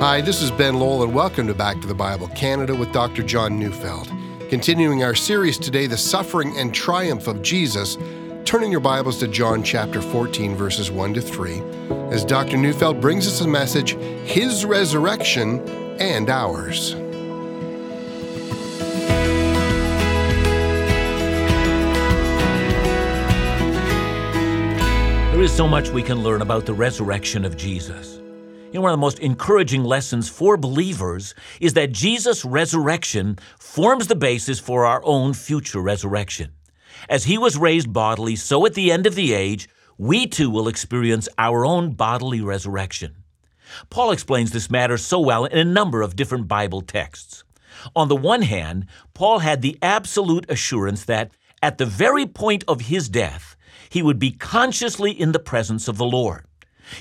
Hi, this is Ben Lowell, and welcome to Back to the Bible Canada with Dr. John Neufeld. Continuing our series today, The Suffering and Triumph of Jesus, turning your Bibles to John chapter 14, verses 1 to 3, as Dr. Neufeld brings us a message, His Resurrection and Ours. There is so much we can learn about the resurrection of Jesus. You know, one of the most encouraging lessons for believers is that Jesus' resurrection forms the basis for our own future resurrection. As he was raised bodily, so at the end of the age, we too will experience our own bodily resurrection. Paul explains this matter so well in a number of different Bible texts. On the one hand, Paul had the absolute assurance that at the very point of his death, he would be consciously in the presence of the Lord.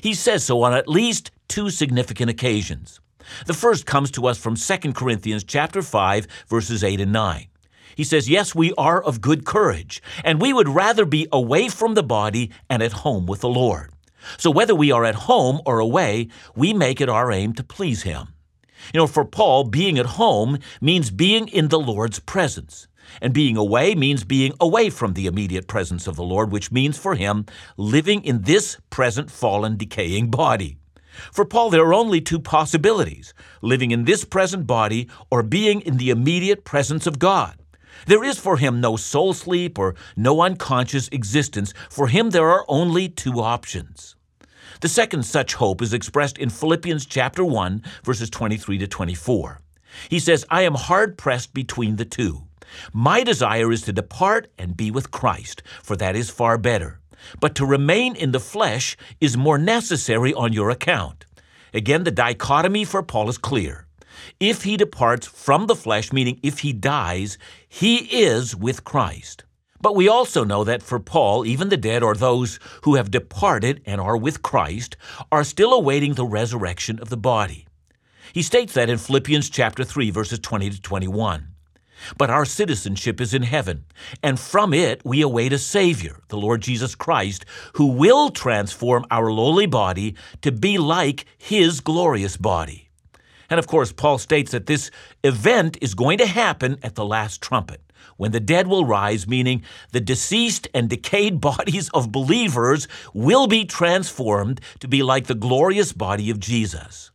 He says so on at least two significant occasions. The first comes to us from 2 Corinthians chapter 5, verses 8 and 9. He says, yes, we are of good courage, and we would rather be away from the body and at home with the Lord. So whether we are at home or away, we make it our aim to please him. You know, for Paul, being at home means being in the Lord's presence. And being away means being away from the immediate presence of the Lord, which means for him living in this present fallen, decaying body. For Paul, there are only two possibilities, living in this present body or being in the immediate presence of God. There is for him no soul sleep or no unconscious existence. For him, there are only two options. The second such hope is expressed in Philippians chapter 1, verses 23 to 24. He says, I am hard-pressed between the two. My desire is to depart and be with Christ, for that is far better. But to remain in the flesh is more necessary on your account. Again, the dichotomy for Paul is clear. If he departs from the flesh, meaning if he dies, he is with Christ. But we also know that for Paul, even the dead or those who have departed and are with Christ are still awaiting the resurrection of the body. He states that in Philippians chapter 3, verses 20 to 21. But our citizenship is in heaven, and from it we await a Savior, the Lord Jesus Christ, who will transform our lowly body to be like his glorious body. And of course, Paul states that this event is going to happen at the last trumpet, when the dead will rise, meaning the deceased and decayed bodies of believers will be transformed to be like the glorious body of Jesus.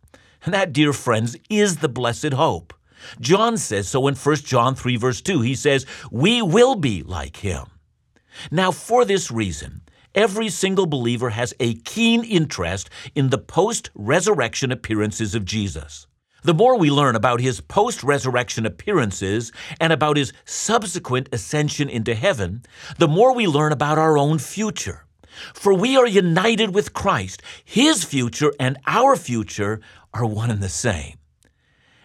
And that, dear friends, is the blessed hope. John says so in 1 John 3, verse 2. He says, we will be like him. Now, for this reason, every single believer has a keen interest in the post-resurrection appearances of Jesus. The more we learn about his post-resurrection appearances and about his subsequent ascension into heaven, the more we learn about our own future. For we are united with Christ. His future and our future are one and the same.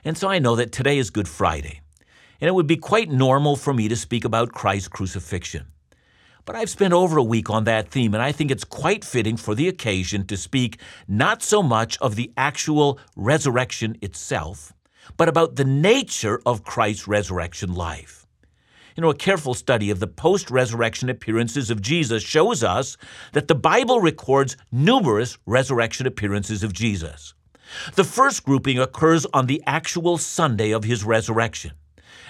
And so I know that today is Good Friday, and it would be quite normal for me to speak about Christ's crucifixion. But I've spent over a week on that theme, and I think it's quite fitting for the occasion to speak not so much of the actual resurrection itself, but about the nature of Christ's resurrection life. You know, a careful study of the post-resurrection appearances of Jesus shows us that the Bible records numerous resurrection appearances of Jesus. The first grouping occurs on the actual Sunday of his resurrection.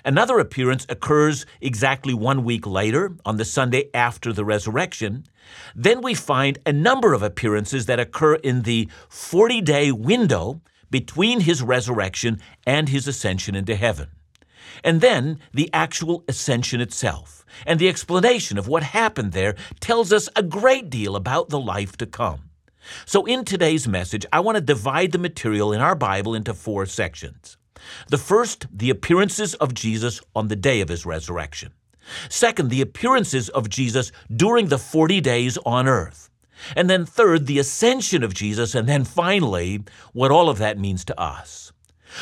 Another appearance occurs exactly 1 week later, on the Sunday after the resurrection. Then we find a number of appearances that occur in the 40-day window between his resurrection and his ascension into heaven. And then the actual ascension itself and the explanation of what happened there tells us a great deal about the life to come. So in today's message, I want to divide the material in our Bible into four sections. The first, the appearances of Jesus on the day of his resurrection. Second, the appearances of Jesus during the 40 days on earth. And then third, the ascension of Jesus. And then finally, what all of that means to us.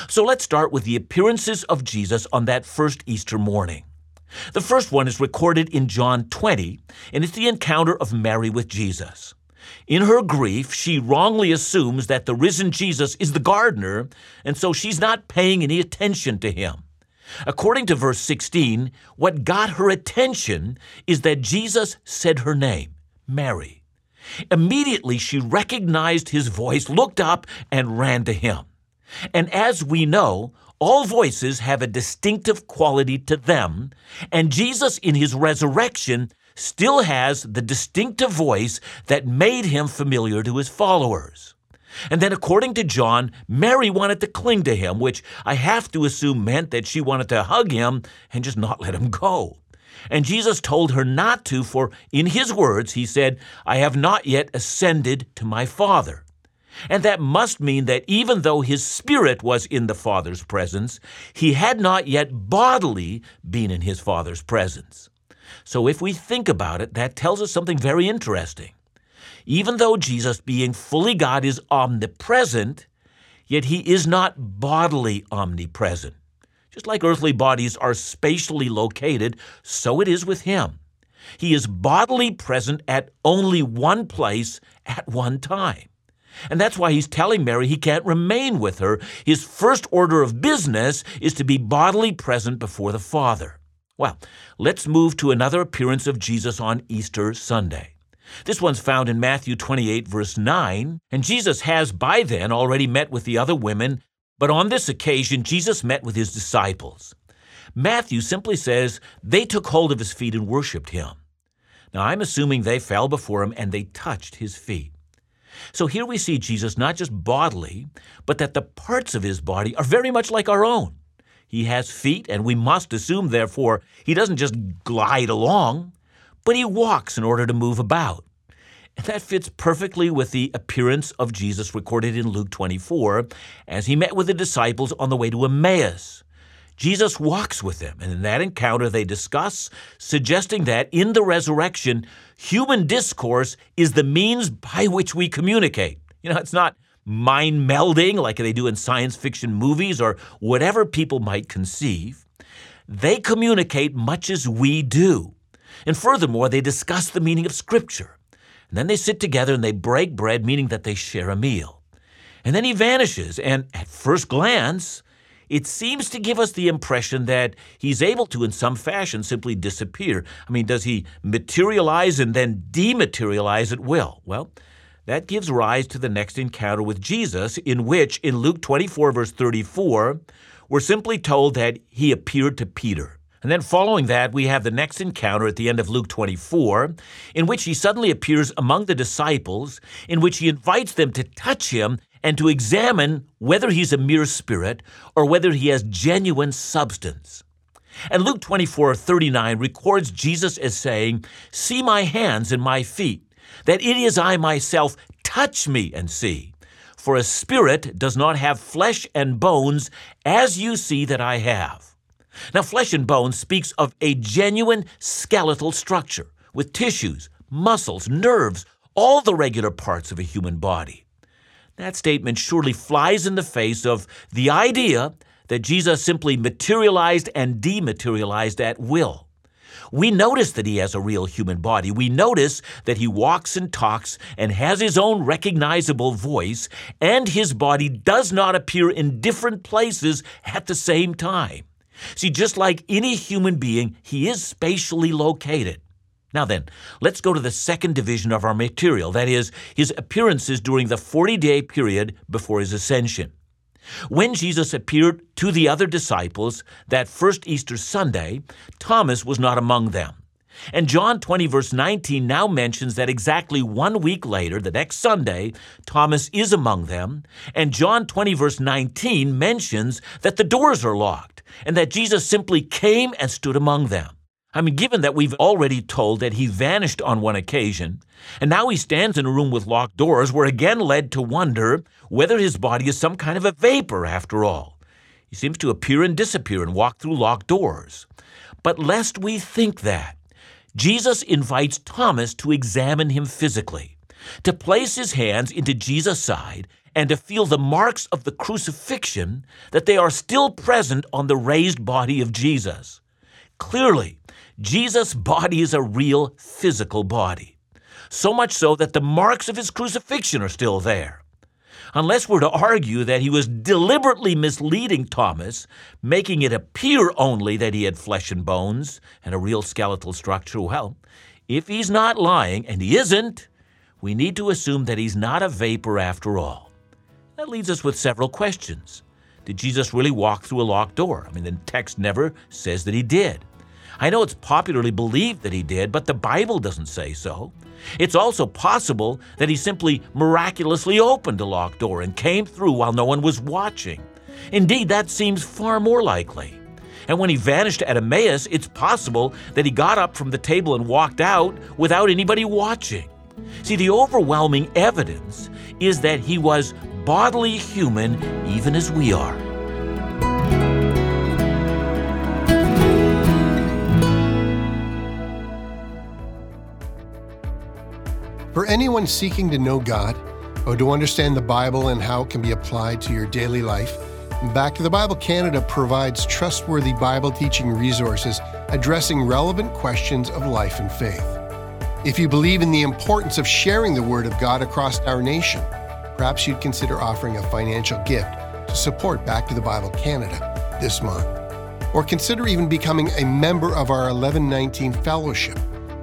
So let's start with the appearances of Jesus on that first Easter morning. The first one is recorded in John 20, and it's the encounter of Mary with Jesus. In her grief, she wrongly assumes that the risen Jesus is the gardener, and so she's not paying any attention to him. According to verse 16, what got her attention is that Jesus said her name, Mary. Immediately, she recognized his voice, looked up, and ran to him. And as we know, all voices have a distinctive quality to them, and Jesus in his resurrection still has the distinctive voice that made him familiar to his followers. And then according to John, Mary wanted to cling to him, which I have to assume meant that she wanted to hug him and just not let him go. And Jesus told her not to, for in his words, he said, "I have not yet ascended to my Father." And that must mean that even though his spirit was in the Father's presence, he had not yet bodily been in his Father's presence. So if we think about it, that tells us something very interesting. Even though Jesus, being fully God, is omnipresent, yet he is not bodily omnipresent. Just like earthly bodies are spatially located, so it is with him. He is bodily present at only one place at one time. And that's why he's telling Mary he can't remain with her. His first order of business is to be bodily present before the Father. Well, let's move to another appearance of Jesus on Easter Sunday. This one's found in Matthew 28, verse 9, and Jesus has by then already met with the other women, but on this occasion, Jesus met with his disciples. Matthew simply says they took hold of his feet and worshiped him. Now, I'm assuming they fell before him and they touched his feet. So here we see Jesus not just bodily, but that the parts of his body are very much like our own. He has feet, and we must assume, therefore, he doesn't just glide along, but he walks in order to move about. And that fits perfectly with the appearance of Jesus recorded in Luke 24 as he met with the disciples on the way to Emmaus. Jesus walks with them, and in that encounter they discuss, suggesting that in the resurrection, human discourse is the means by which we communicate. You know, it's not mind melding like they do in science fiction movies or whatever people might conceive. They communicate much as we do. And furthermore, they discuss the meaning of Scripture. And then they sit together and they break bread, meaning that they share a meal. And then he vanishes, and at first glance, it seems to give us the impression that he's able to, in some fashion, simply disappear. I mean, does he materialize and then dematerialize at will? Well, that gives rise to the next encounter with Jesus, in which, in Luke 24, verse 34, we're simply told that he appeared to Peter. And then following that, we have the next encounter at the end of Luke 24, in which he suddenly appears among the disciples, in which he invites them to touch him and to examine whether he's a mere spirit or whether he has genuine substance. And Luke 24:39 records Jesus as saying, "See my hands and my feet, that it is I myself, touch me and see. For a spirit does not have flesh and bones, as you see that I have." Now, flesh and bone speaks of a genuine skeletal structure with tissues, muscles, nerves, all the regular parts of a human body. That statement surely flies in the face of the idea that Jesus simply materialized and dematerialized at will. We notice that he has a real human body. We notice that he walks and talks and has his own recognizable voice, and his body does not appear in different places at the same time. See, just like any human being, he is spatially located. Now then, let's go to the second division of our material, that is, his appearances during the 40-day period before his ascension. When Jesus appeared to the other disciples that first Easter Sunday, Thomas was not among them. And John 20, verse 19 now mentions that exactly 1 week later, the next Sunday, Thomas is among them. And John 20, verse 19 mentions that the doors are locked and that Jesus simply came and stood among them. I mean, given that we've already told that he vanished on one occasion, and now he stands in a room with locked doors, we're again led to wonder whether his body is some kind of a vapor after all. He seems to appear and disappear and walk through locked doors. But lest we think that, Jesus invites Thomas to examine him physically, to place his hands into Jesus' side, and to feel the marks of the crucifixion, that they are still present on the raised body of Jesus. Clearly, Jesus' body is a real physical body, so much so that the marks of his crucifixion are still there. Unless we're to argue that he was deliberately misleading Thomas, making it appear only that he had flesh and bones and a real skeletal structure, well, if he's not lying, and he isn't, we need to assume that he's not a vapor after all. That leaves us with several questions. Did Jesus really walk through a locked door? I mean, the text never says that he did. I know it's popularly believed that he did, but the Bible doesn't say so. It's also possible that he simply miraculously opened a locked door and came through while no one was watching. Indeed, that seems far more likely. And when he vanished at Emmaus, it's possible that he got up from the table and walked out without anybody watching. See, the overwhelming evidence is that he was bodily human, even as we are. For anyone seeking to know God or to understand the Bible and how it can be applied to your daily life, Back to the Bible Canada provides trustworthy Bible teaching resources addressing relevant questions of life and faith. If you believe in the importance of sharing the Word of God across our nation, perhaps you'd consider offering a financial gift to support Back to the Bible Canada this month. Or consider even becoming a member of our 1119 Fellowship,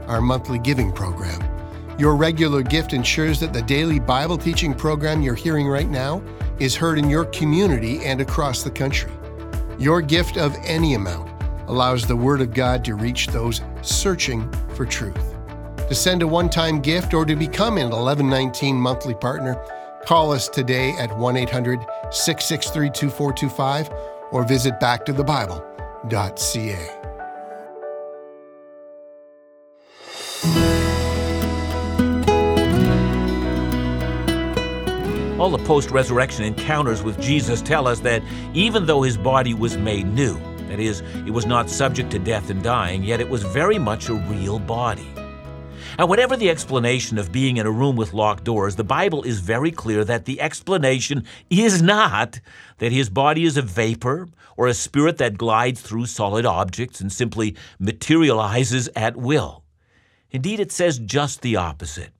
our monthly giving program. Your regular gift ensures that the daily Bible teaching program you're hearing right now is heard in your community and across the country. Your gift of any amount allows the Word of God to reach those searching for truth. To send a one-time gift or to become an 1119 monthly partner, call us today at 1-800-663-2425 or visit backtothebible.ca. All the post-resurrection encounters with Jesus tell us that even though his body was made new, that is, it was not subject to death and dying, yet it was very much a real body. And whatever the explanation of being in a room with locked doors, the Bible is very clear that the explanation is not that his body is a vapor or a spirit that glides through solid objects and simply materializes at will. Indeed, it says just the opposite.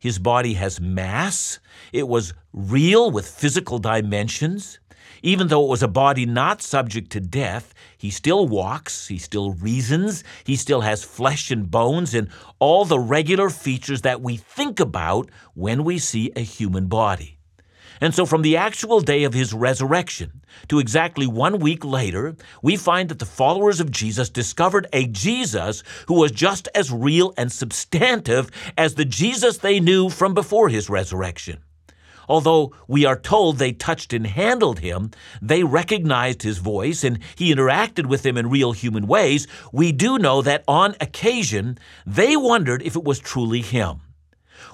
His body has mass. It was real with physical dimensions. Even though it was a body not subject to death, he still walks, he still reasons, he still has flesh and bones and all the regular features that we think about when we see a human body. And so from the actual day of his resurrection to exactly 1 week later, we find that the followers of Jesus discovered a Jesus who was just as real and substantive as the Jesus they knew from before his resurrection. Although we are told they touched and handled him, they recognized his voice, and he interacted with them in real human ways, we do know that on occasion they wondered if it was truly him.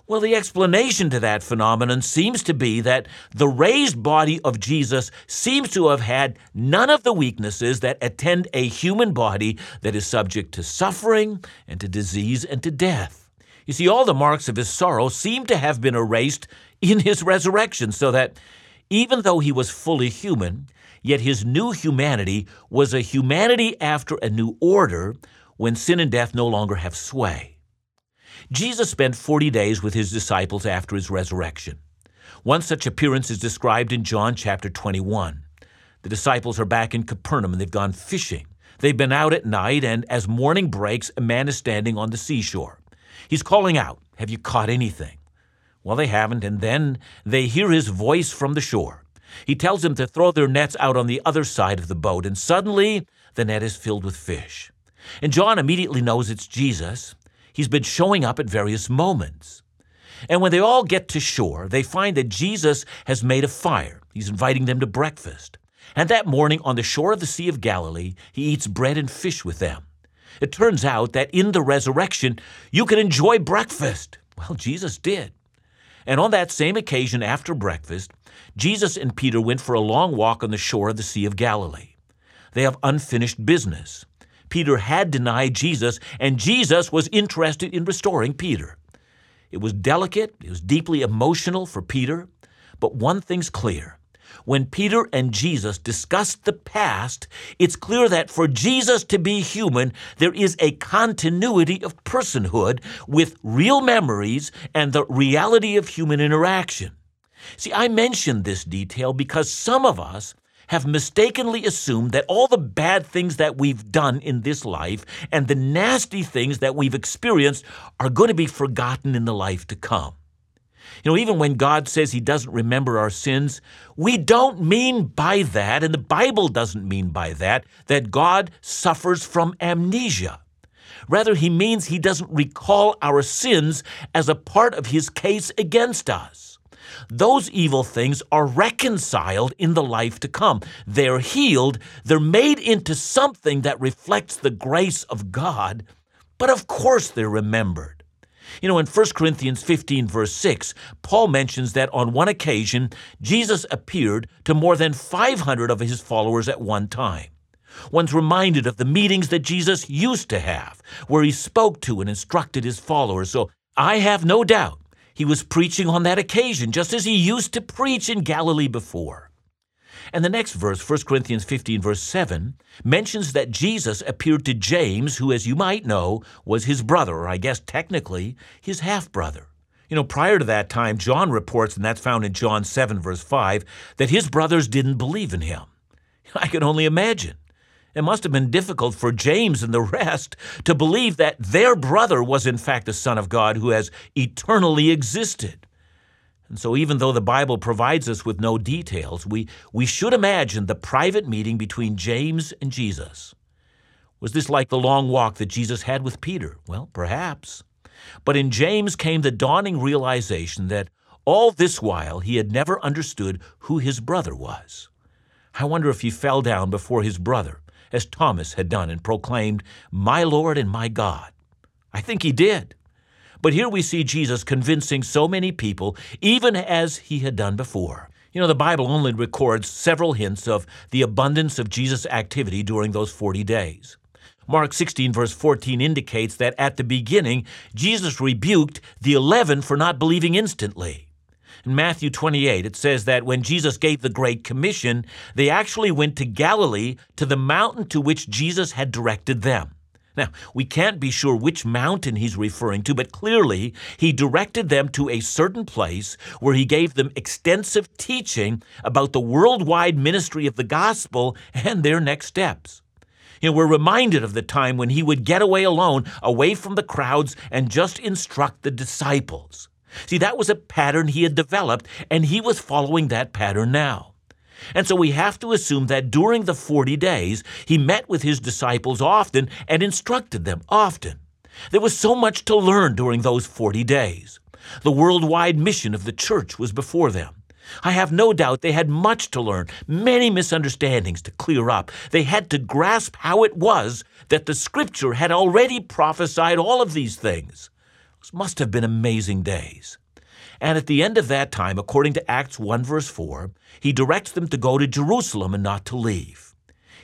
Well, the explanation to that phenomenon seems to be that the raised body of Jesus seems to have had none of the weaknesses that attend a human body that is subject to suffering and to disease and to death. You see, all the marks of his sorrow seem to have been erased in his resurrection, so that even though he was fully human, yet his new humanity was a humanity after a new order when sin and death no longer have sway. Jesus spent 40 days with his disciples after his resurrection. One such appearance is described in John chapter 21. The disciples are back in Capernaum and they've gone fishing. They've been out at night, and as morning breaks, a man is standing on the seashore. He's calling out, "Have you caught anything?" Well, they haven't, and then they hear his voice from the shore. He tells them to throw their nets out on the other side of the boat, and suddenly the net is filled with fish. And John immediately knows it's Jesus. He's been showing up at various moments. And when they all get to shore, they find that Jesus has made a fire. He's inviting them to breakfast. And that morning on the shore of the Sea of Galilee, he eats bread and fish with them. It turns out that in the resurrection, you can enjoy breakfast. Well, Jesus did. And on that same occasion after breakfast, Jesus and Peter went for a long walk on the shore of the Sea of Galilee. They have unfinished business. Peter had denied Jesus, and Jesus was interested in restoring Peter. It was delicate, it was deeply emotional for Peter, but one thing's clear. When Peter and Jesus discussed the past, it's clear that for Jesus to be human, there is a continuity of personhood with real memories and the reality of human interaction. See, I mentioned this detail because some of us have mistakenly assumed that all the bad things that we've done in this life and the nasty things that we've experienced are going to be forgotten in the life to come. You know, even when God says he doesn't remember our sins, we don't mean by that, and the Bible doesn't mean by that, that God suffers from amnesia. Rather, he means he doesn't recall our sins as a part of his case against us. Those evil things are reconciled in the life to come. They're healed. They're made into something that reflects the grace of God, but of course they're remembered. You know, in 1 Corinthians 15, verse 6, Paul mentions that on one occasion, Jesus appeared to more than 500 of his followers at one time. One's reminded of the meetings that Jesus used to have, where he spoke to and instructed his followers. So I have no doubt he was preaching on that occasion, just as he used to preach in Galilee before. And the next verse, 1 Corinthians 15, verse 7, mentions that Jesus appeared to James, who, as you might know, was his brother, or I guess technically his half-brother. You know, prior to that time, John reports, and that's found in John 7, verse 5, that his brothers didn't believe in him. I can only imagine. It must have been difficult for James and the rest to believe that their brother was in fact the Son of God who has eternally existed. And so even though the Bible provides us with no details, we should imagine the private meeting between James and Jesus. Was this like the long walk that Jesus had with Peter? Well, perhaps. But in James came the dawning realization that all this while he had never understood who his brother was. I wonder if he fell down before his brother, as Thomas had done, and proclaimed, "My Lord and my God." I think he did. But here we see Jesus convincing so many people, even as he had done before. You know, the Bible only records several hints of the abundance of Jesus' activity during those 40 days. Mark 16, verse 14 indicates that at the beginning, Jesus rebuked the 11 for not believing instantly. In Matthew 28, it says that when Jesus gave the Great Commission, they actually went to Galilee, to the mountain to which Jesus had directed them. Now, we can't be sure which mountain he's referring to, but clearly he directed them to a certain place where he gave them extensive teaching about the worldwide ministry of the gospel and their next steps. You know, we're reminded of the time when he would get away alone, away from the crowds, and just instruct the disciples. See, that was a pattern he had developed, and he was following that pattern now. And so we have to assume that during the 40 days, he met with his disciples often and instructed them often. There was so much to learn during those 40 days. The worldwide mission of the church was before them. I have no doubt they had much to learn, many misunderstandings to clear up. They had to grasp how it was that the Scripture had already prophesied all of these things. Those must have been amazing days. And at the end of that time, according to Acts 1, verse 4, he directs them to go to Jerusalem and not to leave.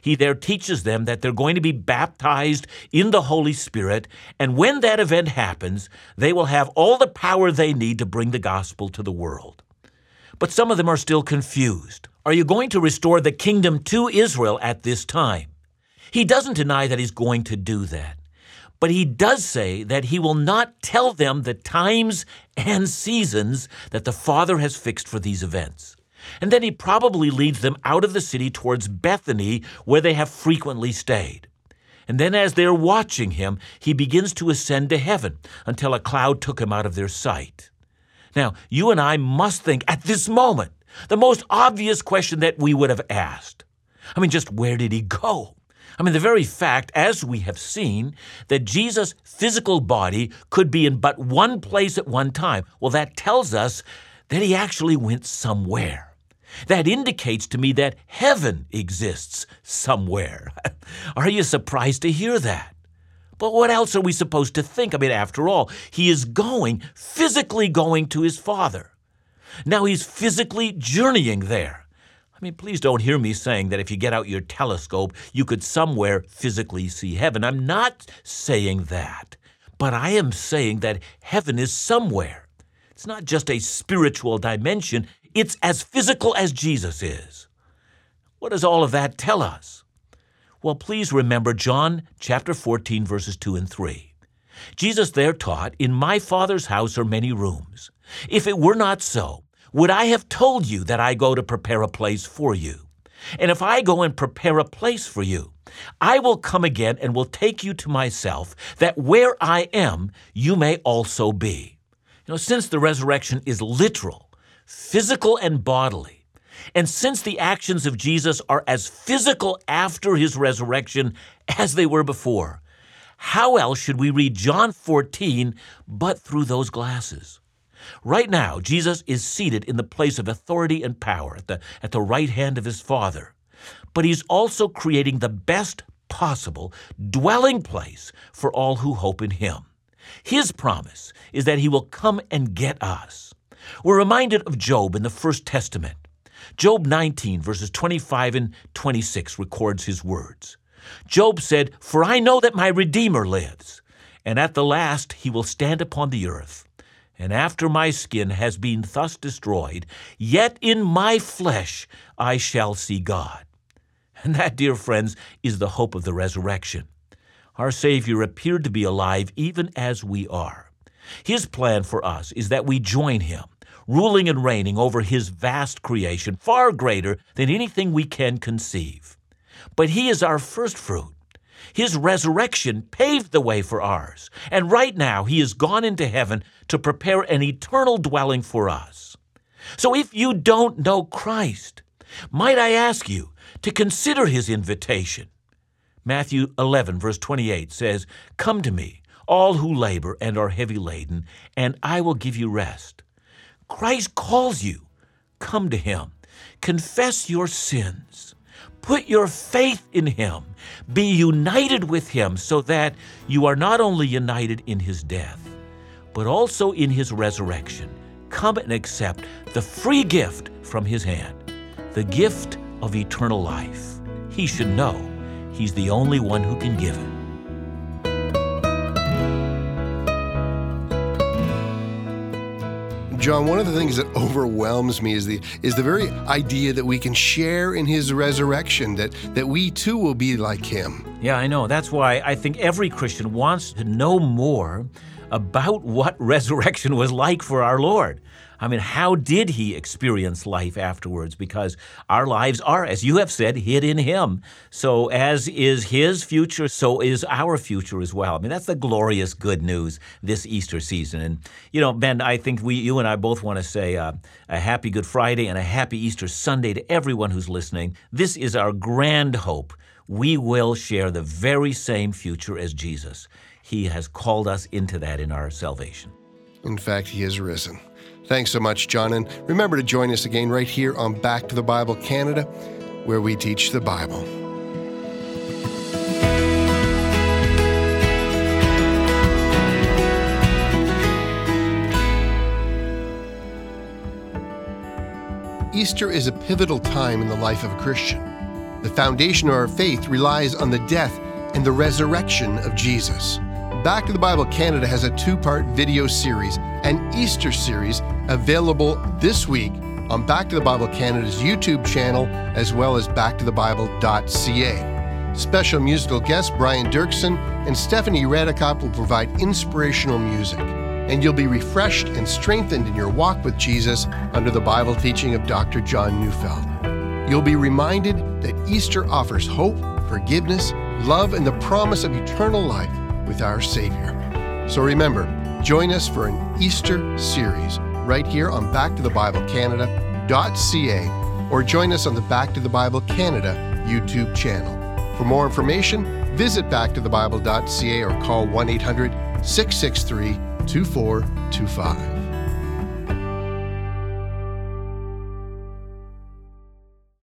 He there teaches them that they're going to be baptized in the Holy Spirit, and when that event happens, they will have all the power they need to bring the gospel to the world. But some of them are still confused. Are you going to restore the kingdom to Israel at this time? He doesn't deny that he's going to do that. But he does say that he will not tell them the times and seasons that the Father has fixed for these events. And then he probably leads them out of the city towards Bethany, where they have frequently stayed. And then as they're watching him, he begins to ascend to heaven until a cloud took him out of their sight. Now, you and I must think at this moment, the most obvious question that we would have asked. I mean, just where did he go? I mean, the very fact, as we have seen, that Jesus' physical body could be in but one place at one time, well, that tells us that he actually went somewhere. That indicates to me that heaven exists somewhere. Are you surprised to hear that? But what else are we supposed to think? I mean, after all, he is going, physically going to his Father. Now he's physically journeying there. I mean, please don't hear me saying that if you get out your telescope, you could somewhere physically see heaven. I'm not saying that, but I am saying that heaven is somewhere. It's not just a spiritual dimension. It's as physical as Jesus is. What does all of that tell us? Well, please remember John chapter 14, verses 2 and 3. Jesus there taught, "In my Father's house are many rooms. If it were not so, would I have told you that I go to prepare a place for you? And if I go and prepare a place for you, I will come again and will take you to myself, that where I am, you may also be." Now, since the resurrection is literal, physical and bodily, and since the actions of Jesus are as physical after his resurrection as they were before, how else should we read John 14 but through those glasses? Right now, Jesus is seated in the place of authority and power at the right hand of his Father, but he's also creating the best possible dwelling place for all who hope in him. His promise is that he will come and get us. We're reminded of Job in the First Testament. Job 19, verses 25 and 26 records his words. Job said, "For I know that my Redeemer lives, and at the last he will stand upon the earth. And after my skin has been thus destroyed, yet in my flesh I shall see God." And that, dear friends, is the hope of the resurrection. Our Savior appeared to be alive even as we are. His plan for us is that we join him, ruling and reigning over his vast creation, far greater than anything we can conceive. But he is our first fruit. His resurrection paved the way for ours, and right now he has gone into heaven to prepare an eternal dwelling for us. So if you don't know Christ, might I ask you to consider his invitation? Matthew 11, verse 28 says, "Come to me, all who labor and are heavy laden, and I will give you rest." Christ calls you. Come to him. Confess your sins. Put your faith in him. Be united with him so that you are not only united in his death, but also in his resurrection. Come and accept the free gift from his hand, the gift of eternal life. He should know he's the only one who can give it. John, one of the things that overwhelms me is the very idea that we can share in his resurrection, that we too will be like him. Yeah, I know. That's why I think every Christian wants to know more about what resurrection was like for our Lord. I mean, how did he experience life afterwards? Because our lives are, as you have said, hid in him. So as is his future, so is our future as well. I mean, that's the glorious good news this Easter season. And, you know, Ben, I think you and I both want to say a happy Good Friday and a happy Easter Sunday to everyone who's listening. This is our grand hope. We will share the very same future as Jesus. He has called us into that in our salvation. In fact, he is risen. Thanks so much, John, and remember to join us again right here on Back to the Bible Canada, where we teach the Bible. Easter is a pivotal time in the life of a Christian. The foundation of our faith relies on the death and the resurrection of Jesus. Back to the Bible Canada has a two-part video series, an Easter series, available this week on Back to the Bible Canada's YouTube channel, as well as backtothebible.ca. Special musical guests Brian Dirksen and Stephanie Radikop will provide inspirational music, and you'll be refreshed and strengthened in your walk with Jesus under the Bible teaching of Dr. John Neufeld. You'll be reminded that Easter offers hope, forgiveness, love, and the promise of eternal life with our Savior. So remember, join us for an Easter series right here on backtothebiblecanada.ca, or join us on the Back to the Bible Canada YouTube channel. For more information, visit backtothebible.ca or call 1-800-663-2425.